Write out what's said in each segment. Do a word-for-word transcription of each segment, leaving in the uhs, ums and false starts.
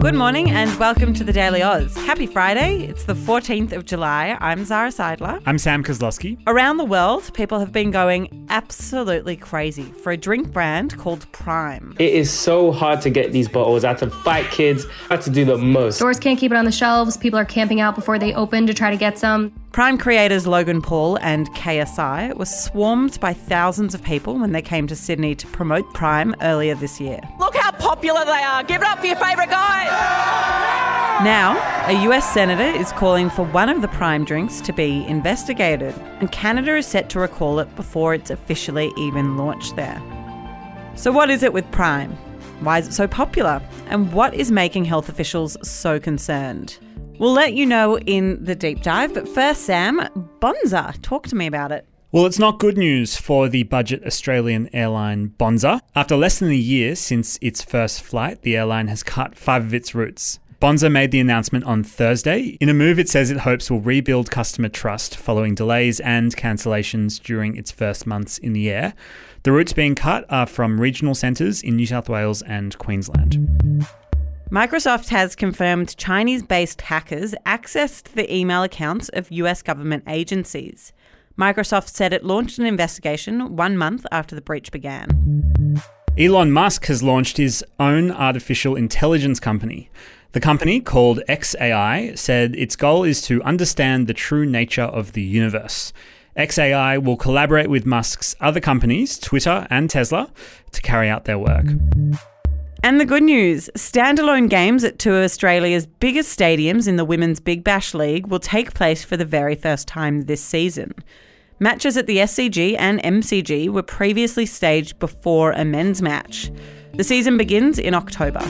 Good morning and welcome to The Daily Oz. Happy Friday. It's the fourteenth of July. I'm Zara Seidler. I'm Sam Kozlowski. Around the world, people have been going absolutely crazy for a drink brand called Prime. It is so hard to get these bottles. I had to fight kids. I had to do the most. Stores can't keep it on the shelves. People are camping out before they open to try to get some. Prime creators Logan Paul and K S I were swarmed by thousands of people when they came to Sydney to promote Prime earlier this year. Look how popular they are. Give it up for your favourite guys. Now, a U S senator is calling for one of the Prime drinks to be investigated, and Canada is set to recall it before it's officially even launched there. So what is it with Prime? Why is it so popular? And what is making health officials so concerned? We'll let you know in the deep dive, but first, Sam, Bonza, talk to me about it. Well, it's not good news for the budget Australian airline Bonza. After less than a year since its first flight, the airline has cut five of its routes. Bonza made the announcement on Thursday. In a move, it says it hopes will rebuild customer trust following delays and cancellations during its first months in the air. The routes being cut are from regional centres in New South Wales and Queensland. Microsoft has confirmed Chinese-based hackers accessed the email accounts of U S government agencies. Microsoft said it launched an investigation one month after the breach began. Elon Musk has launched his own artificial intelligence company. The company, called X A I, said its goal is to understand the true nature of the universe. X A I will collaborate with Musk's other companies, Twitter and Tesla, to carry out their work. And the good news, standalone games at two of Australia's biggest stadiums in the Women's Big Bash League will take place for the very first time this season. Matches at the S C G and M C G were previously staged before a men's match. The season begins in October.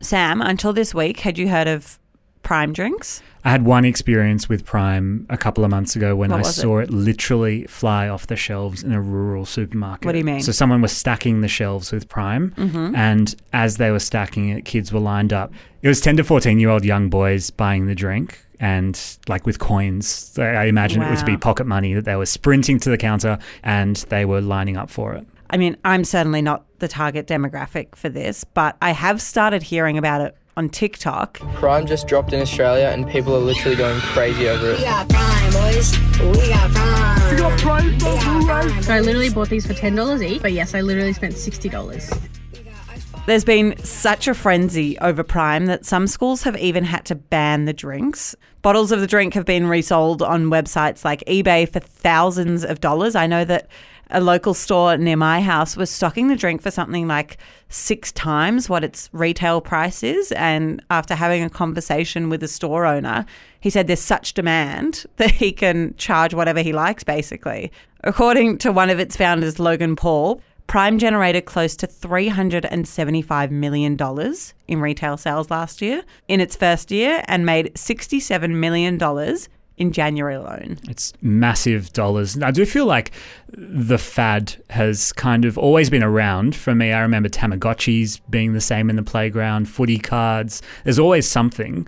Sam, until this week, had you heard of Prime drinks? I had one experience with Prime a couple of months ago when I saw it? it literally fly off the shelves in a rural supermarket. What do you mean? So someone was stacking the shelves with Prime, mm-hmm. and as they were stacking it, kids were lined up. It was ten to fourteen-year-old young boys buying the drink and like with coins. I imagine wow. It would be pocket money that they were sprinting to the counter and they were lining up for it. I mean, I'm certainly not the target demographic for this, but I have started hearing about it on TikTok. Prime just dropped in Australia and people are literally going crazy over it. We got Prime, boys. We got Prime. We got Prime, boys. We got Prime, boys. So I literally bought these for ten dollars each, but yes, I literally spent sixty dollars. There's been such a frenzy over Prime that some schools have even had to ban the drinks. Bottles of the drink have been resold on websites like eBay for thousands of dollars. I know that a local store near my house was stocking the drink for something like six times what its retail price is. And after having a conversation with the store owner, he said there's such demand that he can charge whatever he likes, basically. According to one of its founders, Logan Paul, Prime generated close to three hundred seventy-five million dollars in retail sales last year in its first year and made sixty-seven million dollars in January alone. It's massive dollars. I do feel like the fad has kind of always been around. For me, I remember Tamagotchis being the same in the playground, footy cards. There's always something.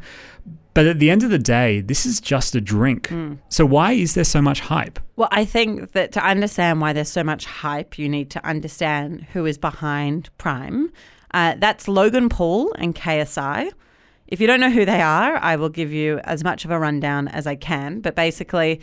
But at the end of the day, this is just a drink. Mm. So why is there so much hype? Well, I think that to understand why there's so much hype, you need to understand who is behind Prime. Uh, that's Logan Paul and K S I. If you don't know who they are, I will give you as much of a rundown as I can. But basically,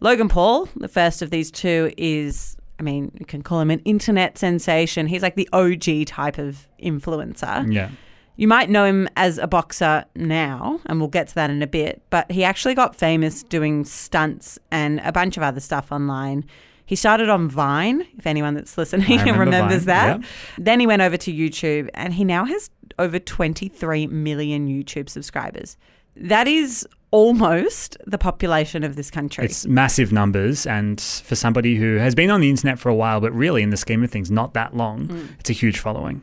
Logan Paul, the first of these two, is, I mean, you can call him an internet sensation. He's like the O G type of influencer. Yeah. You might know him as a boxer now, and we'll get to that in a bit, but he actually got famous doing stunts and a bunch of other stuff online. He started on Vine, if anyone that's listening remember remembers Vine. That. Yep. Then he went over to YouTube, and he now has over twenty-three million YouTube subscribers. That is almost the population of this country. It's massive numbers, and for somebody who has been on the internet for a while, but really in the scheme of things, not that long, mm. it's a huge following.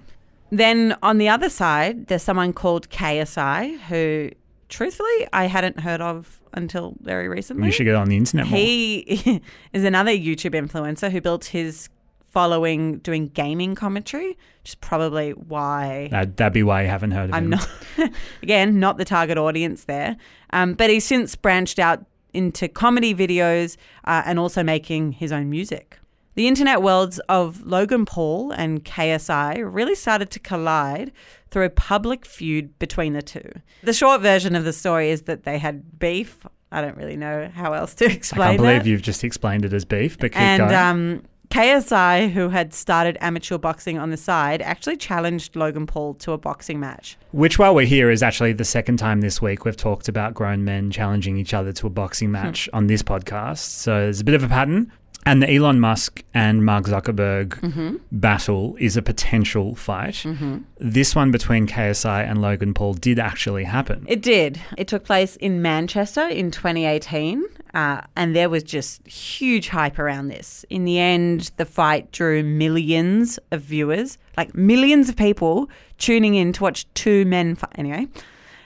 Then on the other side, there's someone called K S I who truthfully, I hadn't heard of until very recently. You should get on the internet more. He is another YouTube influencer who built his following doing gaming commentary, which is probably why. That'd, that'd be why you haven't heard of I'm him. Not, again, not the target audience there. Um, but he's since branched out into comedy videos uh, and also making his own music. The internet worlds of Logan Paul and K S I really started to collide through a public feud between the two. The short version of the story is that they had beef. I don't really know how else to explain it. I can't believe that. You've just explained it as beef, but keep and, going. Um, K S I, who had started amateur boxing on the side, actually challenged Logan Paul to a boxing match. Which, while we're here, is actually the second time this week we've talked about grown men challenging each other to a boxing match hmm. on this podcast. So there's a bit of a pattern. And the Elon Musk and Mark Zuckerberg mm-hmm. battle is a potential fight. Mm-hmm. This one between K S I and Logan Paul did actually happen. It did. It took place in Manchester in twenty eighteen, uh, and there was just huge hype around this. In the end, the fight drew millions of viewers, like millions of people tuning in to watch two men fight. Anyway,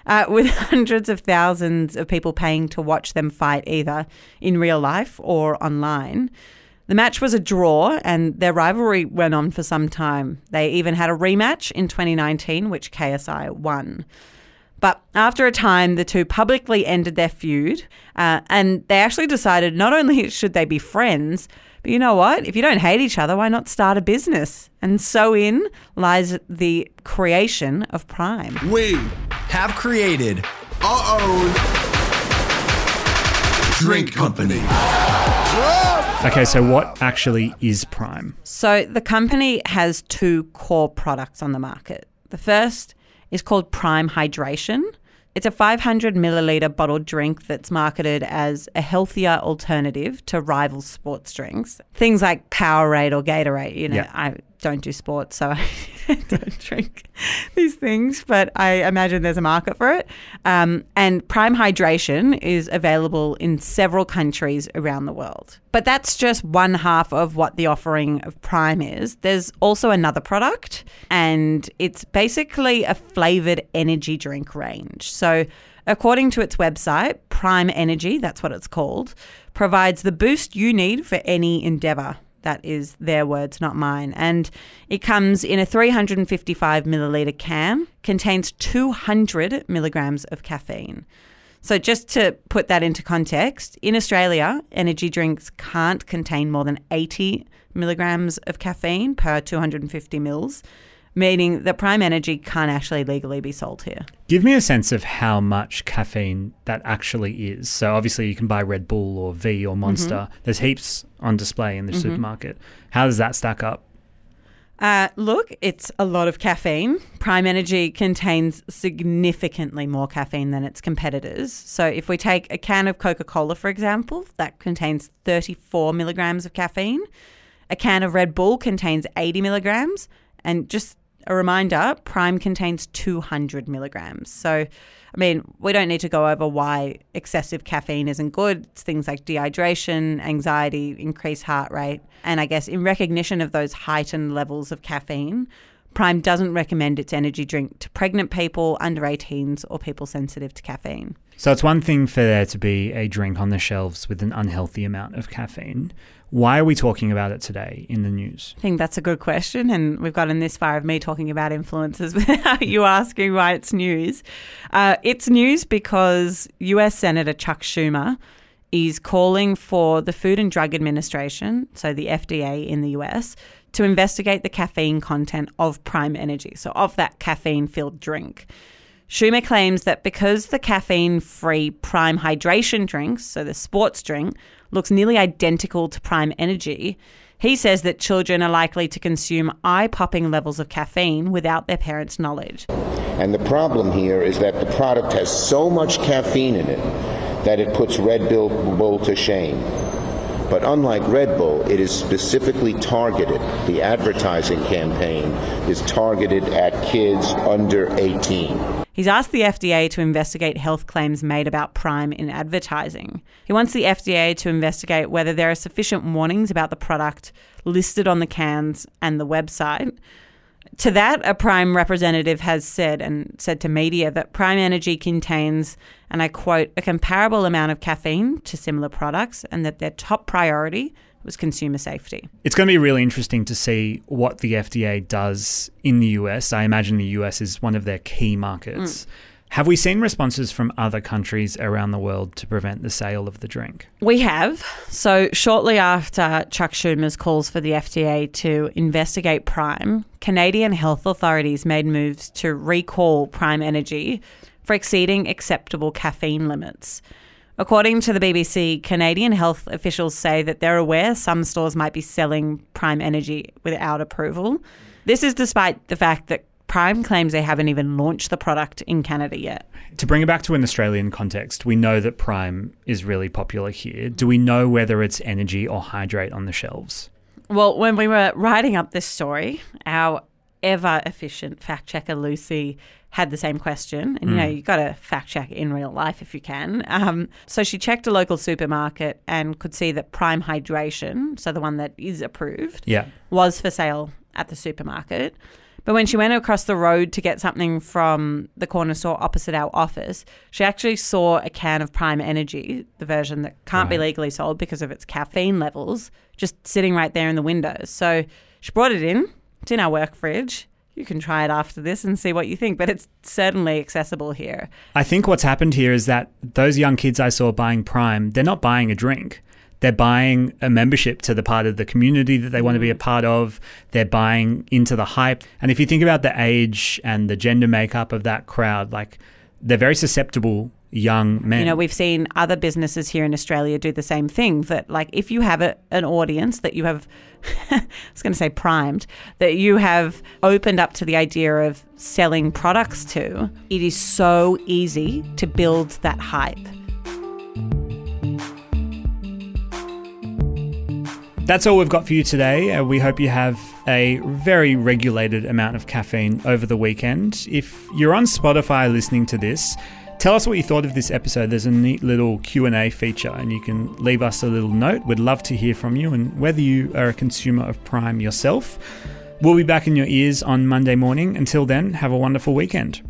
Uh, with hundreds of thousands of people paying to watch them fight either in real life or online. The match was a draw and their rivalry went on for some time. They even had a rematch in twenty nineteen, which K S I won. But after a time, the two publicly ended their feud uh, and they actually decided not only should they be friends, but you know what? If you don't hate each other, why not start a business? And so in lies the creation of Prime. We have created our own drink company. Okay, so what actually is Prime? So the company has two core products on the market. The first is called Prime Hydration. It's a five hundred milliliter bottled drink that's marketed as a healthier alternative to rival sports drinks. Things like Powerade or Gatorade. You know, yeah. I don't do sports, so I don't drink these things, but I imagine there's a market for it. Um, and Prime Hydration is available in several countries around the world. But that's just one half of what the offering of Prime is. There's also another product, and it's basically a flavored energy drink range. So according to its website, Prime Energy, that's what it's called, provides the boost you need for any endeavor. That is their words, not mine. And it comes in a three hundred fifty-five milliliter can, contains two hundred milligrams of caffeine. So just to put that into context, in Australia, energy drinks can't contain more than eighty milligrams of caffeine per two hundred fifty mils, meaning that Prime Energy can't actually legally be sold here. Give me a sense of how much caffeine that actually is. So obviously you can buy Red Bull or V or Monster. Mm-hmm. There's heaps on display in the mm-hmm. supermarket. How does that stack up? Uh, look, it's a lot of caffeine. Prime Energy contains significantly more caffeine than its competitors. So if we take a can of Coca-Cola, for example, that contains thirty-four milligrams of caffeine. A can of Red Bull contains eighty milligrams. And just a reminder, Prime contains two hundred milligrams. So, I mean, we don't need to go over why excessive caffeine isn't good. It's things like dehydration, anxiety, increased heart rate. And I guess in recognition of those heightened levels of caffeine, Prime doesn't recommend its energy drink to pregnant people, under eighteens, or people sensitive to caffeine. So it's one thing for there to be a drink on the shelves with an unhealthy amount of caffeine. Why are we talking about it today in the news? I think that's a good question, and we've gotten this far of me talking about influencers without you asking why it's news. Uh, it's news because U S Senator Chuck Schumer is calling for the Food and Drug Administration, so the F D A in the U S, to investigate the caffeine content of Prime Energy, so of that caffeine-filled drink. Schumer claims that because the caffeine-free Prime Hydration drinks, so the sports drink, looks nearly identical to Prime Energy, he says that children are likely to consume eye-popping levels of caffeine without their parents' knowledge. And the problem here is that the product has so much caffeine in it that it puts Red Bull to shame. But unlike Red Bull, it is specifically targeted. The advertising campaign is targeted at kids under eighteen. He's asked the F D A to investigate health claims made about Prime in advertising. He wants the F D A to investigate whether there are sufficient warnings about the product listed on the cans and the website. To that, a Prime representative has said and said to media that Prime Energy contains, and I quote, a comparable amount of caffeine to similar products, and that their top priority was consumer safety. It's going to be really interesting to see what the F D A does in the U S. I imagine the U S is one of their key markets. Mm. Have we seen responses from other countries around the world to prevent the sale of the drink? We have. So shortly after Chuck Schumer's calls for the F D A to investigate Prime, Canadian health authorities made moves to recall Prime Energy for exceeding acceptable caffeine limits. According to the B B C, Canadian health officials say that they're aware some stores might be selling Prime Energy without approval. This is despite the fact that Prime claims they haven't even launched the product in Canada yet. To bring it back to an Australian context, we know that Prime is really popular here. Do we know whether it's energy or hydrate on the shelves? Well, when we were writing up this story, our ever-efficient fact-checker Lucy had the same question. And, you mm. know, you've got to fact-check in real life if you can. Um, so she checked a local supermarket and could see that Prime Hydration, so the one that is approved, yeah. was for sale at the supermarket. But when she went across the road to get something from the corner store opposite our office, she actually saw a can of Prime Energy, the version that can't right. be legally sold because of its caffeine levels, just sitting right there in the window. So she brought it in. It's in our work fridge. You can try it after this and see what you think, but it's certainly accessible here. I think what's happened here is that those young kids I saw buying Prime, they're not buying a drink. They're buying a membership to the part of the community that they want to be a part of. They're buying into the hype. And if you think about the age and the gender makeup of that crowd, like they're very susceptible young men. You know, we've seen other businesses here in Australia do the same thing, that like if you have a, an audience that you have, I was going to say primed, that you have opened up to the idea of selling products to, it is so easy to build that hype. That's all we've got for you today. Uh, we hope you have a very regulated amount of caffeine over the weekend. If you're on Spotify listening to this, tell us what you thought of this episode. There's a neat little Q and A feature and you can leave us a little note. We'd love to hear from you and whether you are a consumer of Prime yourself. We'll be back in your ears on Monday morning. Until then, have a wonderful weekend.